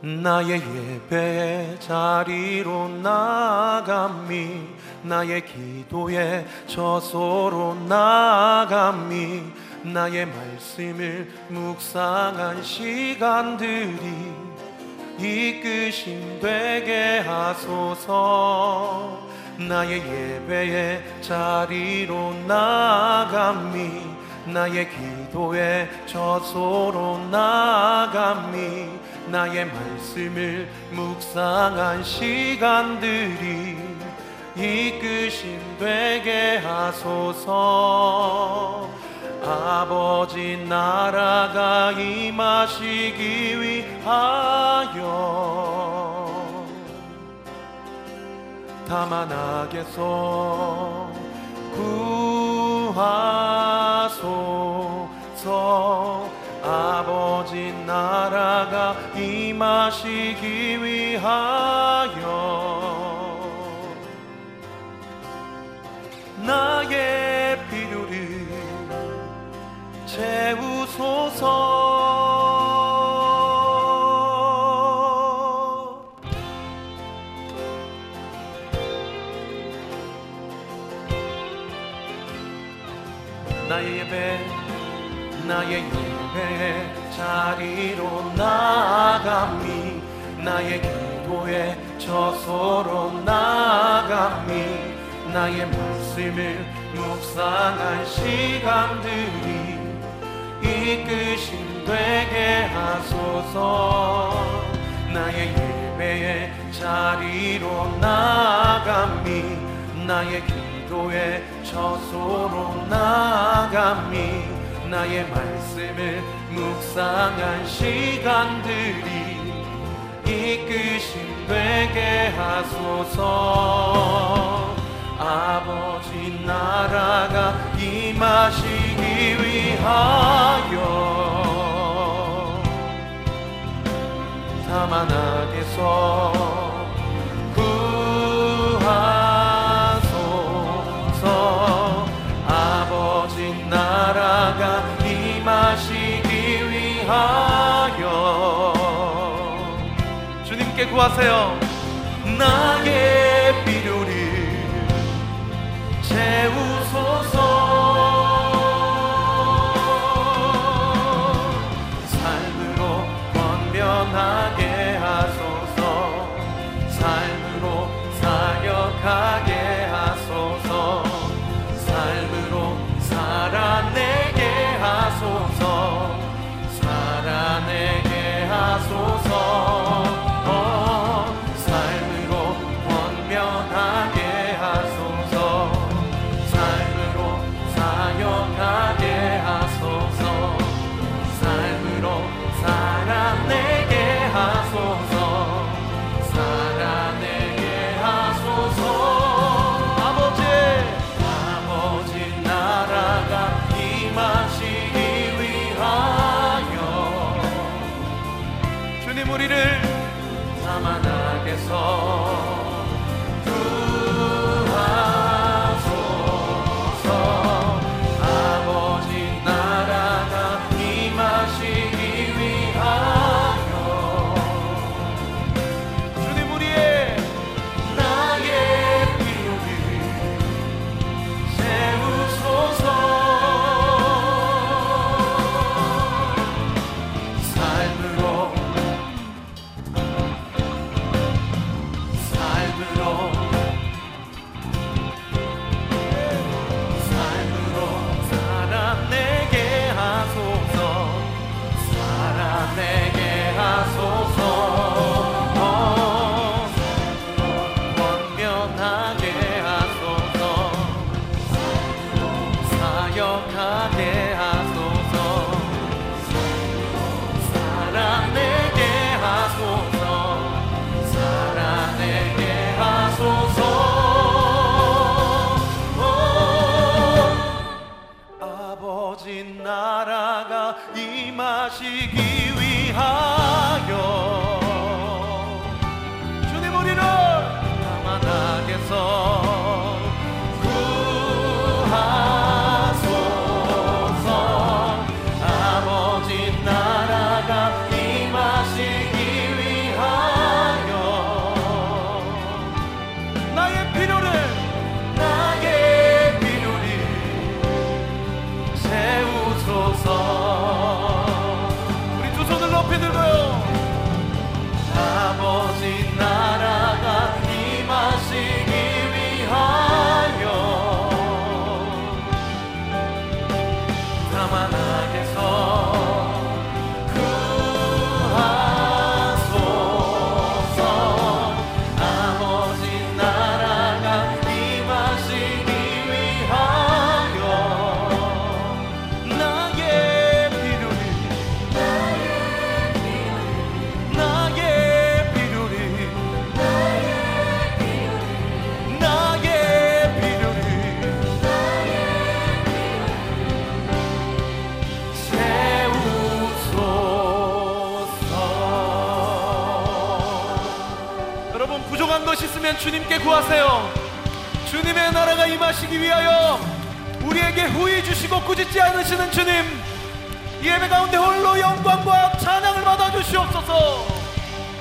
나의 예배의 자리로 나아감이 나의 기도의 저소로 나아감이 나의 말씀을 묵상한 시간들이 이끄심 되게 하소서. 나의 예배의 자리로 나아감이 나의 기도의 저소로 나아감이 나의 말씀을 묵상한 시간들이 이끄심 되게 하소서. 아버지 나라가 임하시기 위하여 다만 악에서 구하소서. 아버지 나라가 임하시기 위하여 나의 필요를 채우소서. 나의 예배, 나의 예배의 자리로 나아감이 나의 기도의 저소로 나아감이 나의 말씀을 묵상한 시간들이 이끄심 되게 하소서. 나의 예배의 자리로 나아감이 나의 기도의 처소로 나아감이 나의 말씀을 묵상한 시간들이 이끄심 되게 하소서. 아버지 나라가 임하시기 위하여 다만 악에서 구하소서. 아버지 나라가 임하시기 위하여 주님께 구하세요. 나의 필요를 채우소서. 삶으로 권면하게 하소서. 삶으로 사역하게 하소서. 삶으로 살아내게 하소서. 살아내게 하소서. 삶으로 권면하게 사역하게 하소서. 삶으로 살아내게 하소서. 살아내게 하소서. 아버지 나라가 임하시기 위하여 주님 우리를 다만 악에서 삶으로 구한 것이 있으면 주님께 구하세요. 주님의 나라가 임하시기 위하여 우리에게 후히 주시고 꾸짖지 않으시는 주님, 이 예배 가운데 홀로 영광과 찬양을 받아 주시옵소서.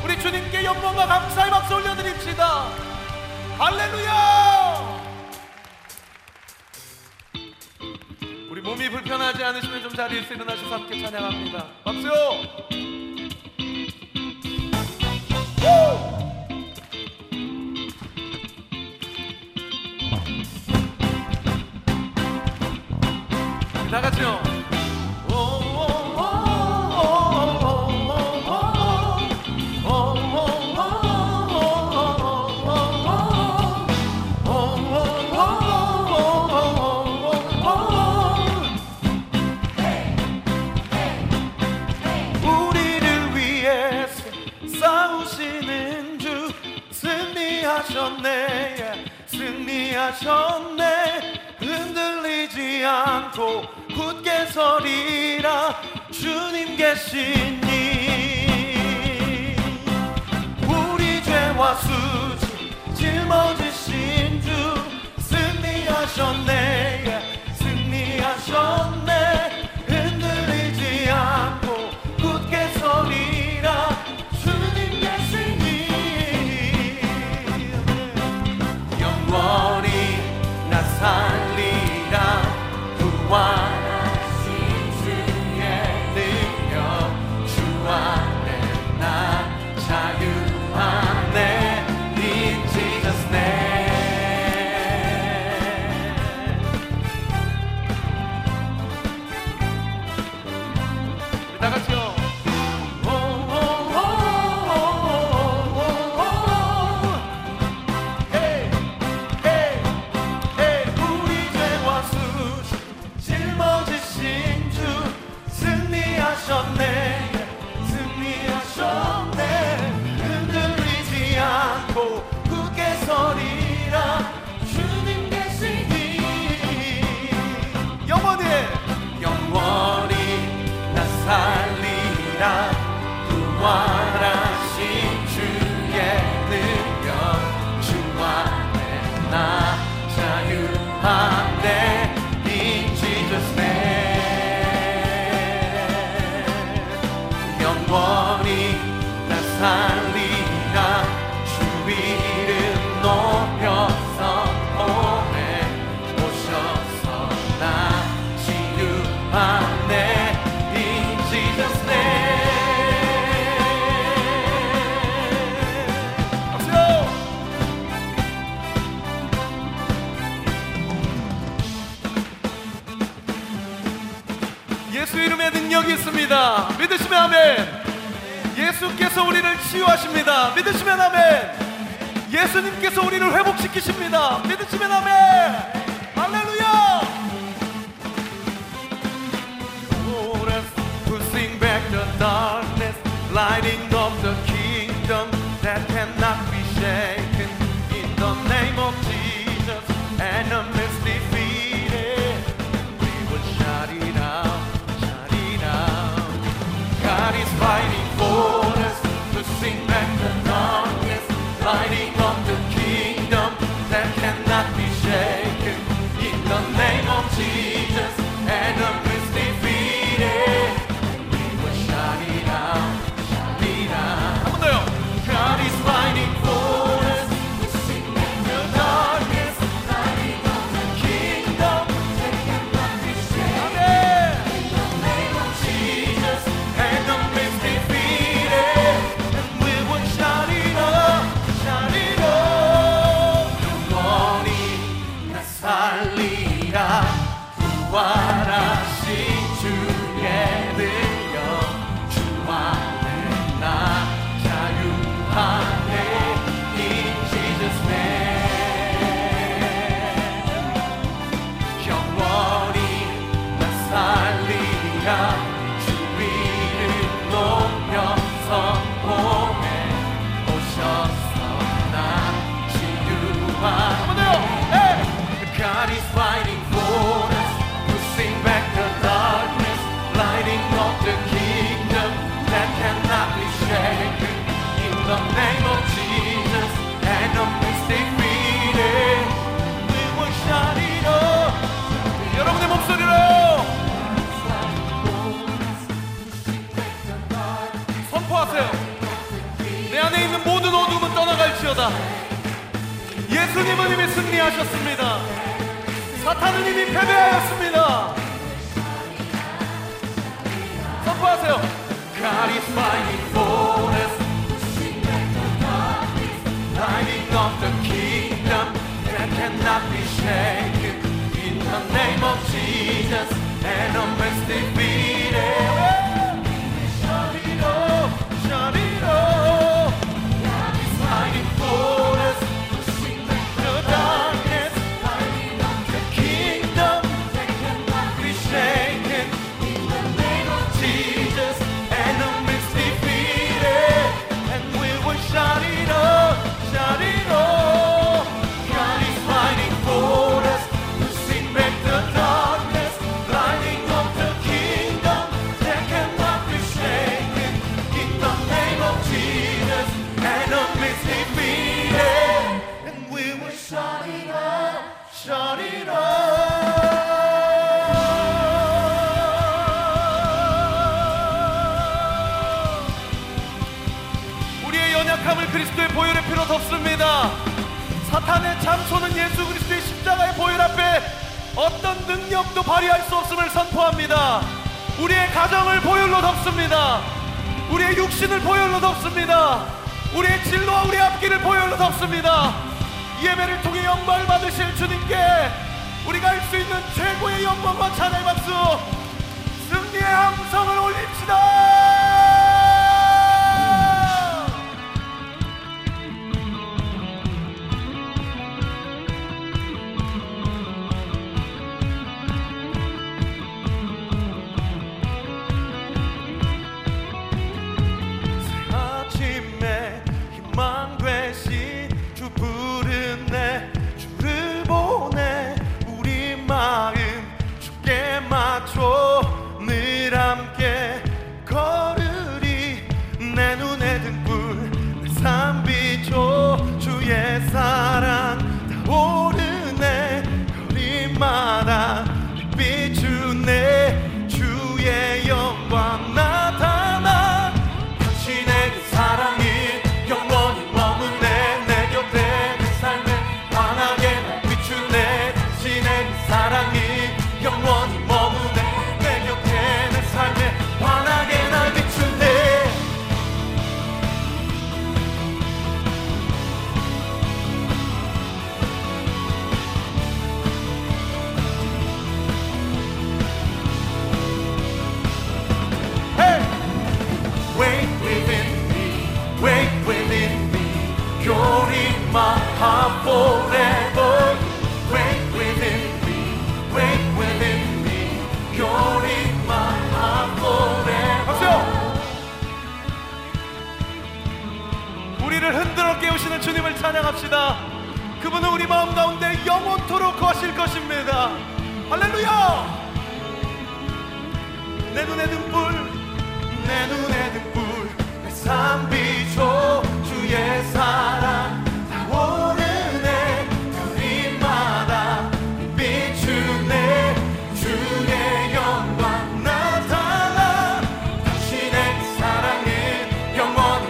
우리 주님께 영광과 감사의 박수 올려드립시다. 할렐루야. 우리 몸이 불편하지 않으시면 좀 자리에서 일어나셔서 함께 찬양합니다. 박수요. 나가죠. 우리를 위해서 싸우시는 주 승리하셨네, 승리하셨네. 흔들리지 않고 굳게 서리라 주님 계시니. 우리 죄와 수치 짊어지신 주 승리하셨네, 승리하셨네. 흔들리지 않고 굳게 서리라 주님 계시니. 영원히 나 살리라 구원 있습니다. 믿으시면 아멘. 예수께서 우리를 치유하십니다. 믿으시면 아멘. 예수님께서 우리를 회복시키십니다. 믿으시면 아멘. 할렐루야. Pushing back the darkness, lighting up the kingdom that cannot be shaken. In the name of Jesus, enemies defeated. We will shout it out. God is fighting for us, pushing back the darkness, lighting up the kingdom that cannot be shaken. In the name of Jesus, enemies defeated. We will shout it out, shout it out. 한 번 더요. God is fighting for us, pushing back the darkness, lighting up the kingdom that cannot be shaken. In the name of Jesus. In the name of Jesus, and 내 안에 있는 모든 어둠은 떠나갈지어다. 예수님은 이미 승리하셨습니다. 사탄은 이미 패배하였습니다. 선포하세요. God is fighting for us, pushing back the darkness, lighting up the kingdom that cannot be shaken. In the name of Jesus, enemies defeated. 그리스도의 보혈의 피로 덮습니다. 사탄의 참소는 예수 그리스도의 십자가의 보혈 앞에 어떤 능력도 발휘할 수 없음을 선포합니다. 우리의 가정을 보혈로 덮습니다. 우리의 육신을 보혈로 덮습니다. 우리의 진로와 우리의 앞길을 보혈로 덮습니다. 예배를 통해 영광을 받으실 주님께 우리가 할 수 있는 최고의 영광과 찬양의 박수, 승리의 함성을 올립시다. 주님을 찬양합시다. 그분은 우리 마음 가운데 영원토록 거실 것입니다. 할렐루야. 내 눈에 등불, 내 눈에 등불, 내 삶 비춰 주의 사랑 타오르네. 그림마다 비추네. 주의 영광 나타나. 당신의 사랑은 영원히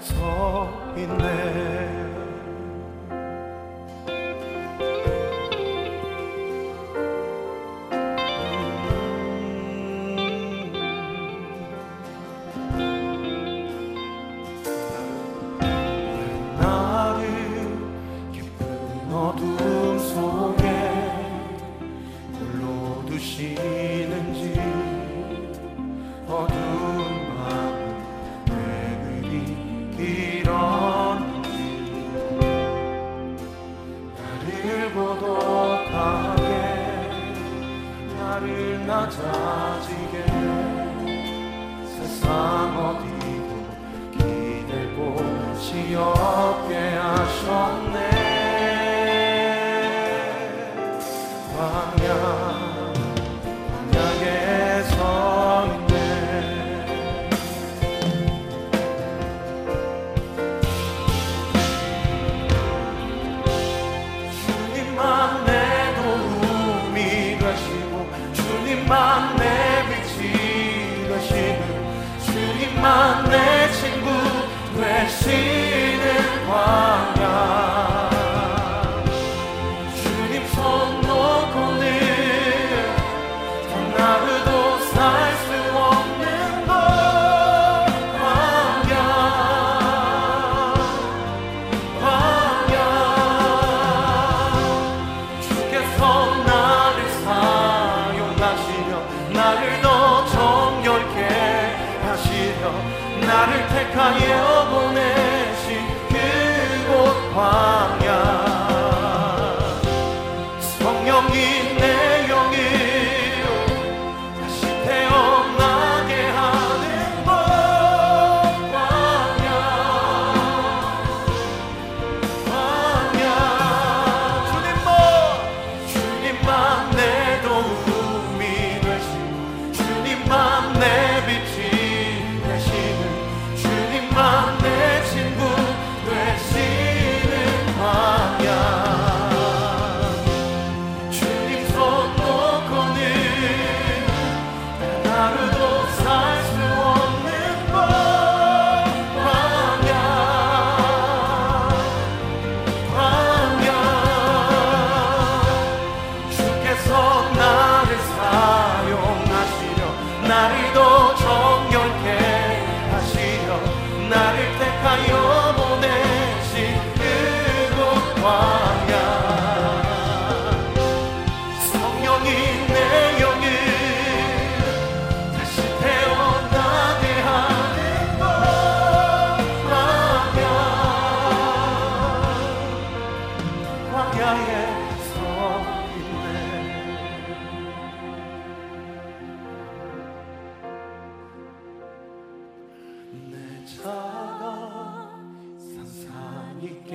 서 있네. 낮아지게 세상 어디도 기댈 곳이 없게 하셨네. 광야에 서 있네. 주님만 내 도움이 되시고 주님만 내 빛이 되시는 주님만 내 친구 되시는 광야. 주님 손 놓고는 단 하루도 살 수 없는 것 광야. 주께서 나를 사용하시며 나를 더 정결케 하시며 나를 택하여 보내신 그곳 광야. 성령이 내 영을 다시 태어나게 하는 것 광야. 가요 보내신 그곳 광야, 성령이 내 영을 다시 태어나게 하는 거라면 광야에 서 있네. 내 차가 산산이 깨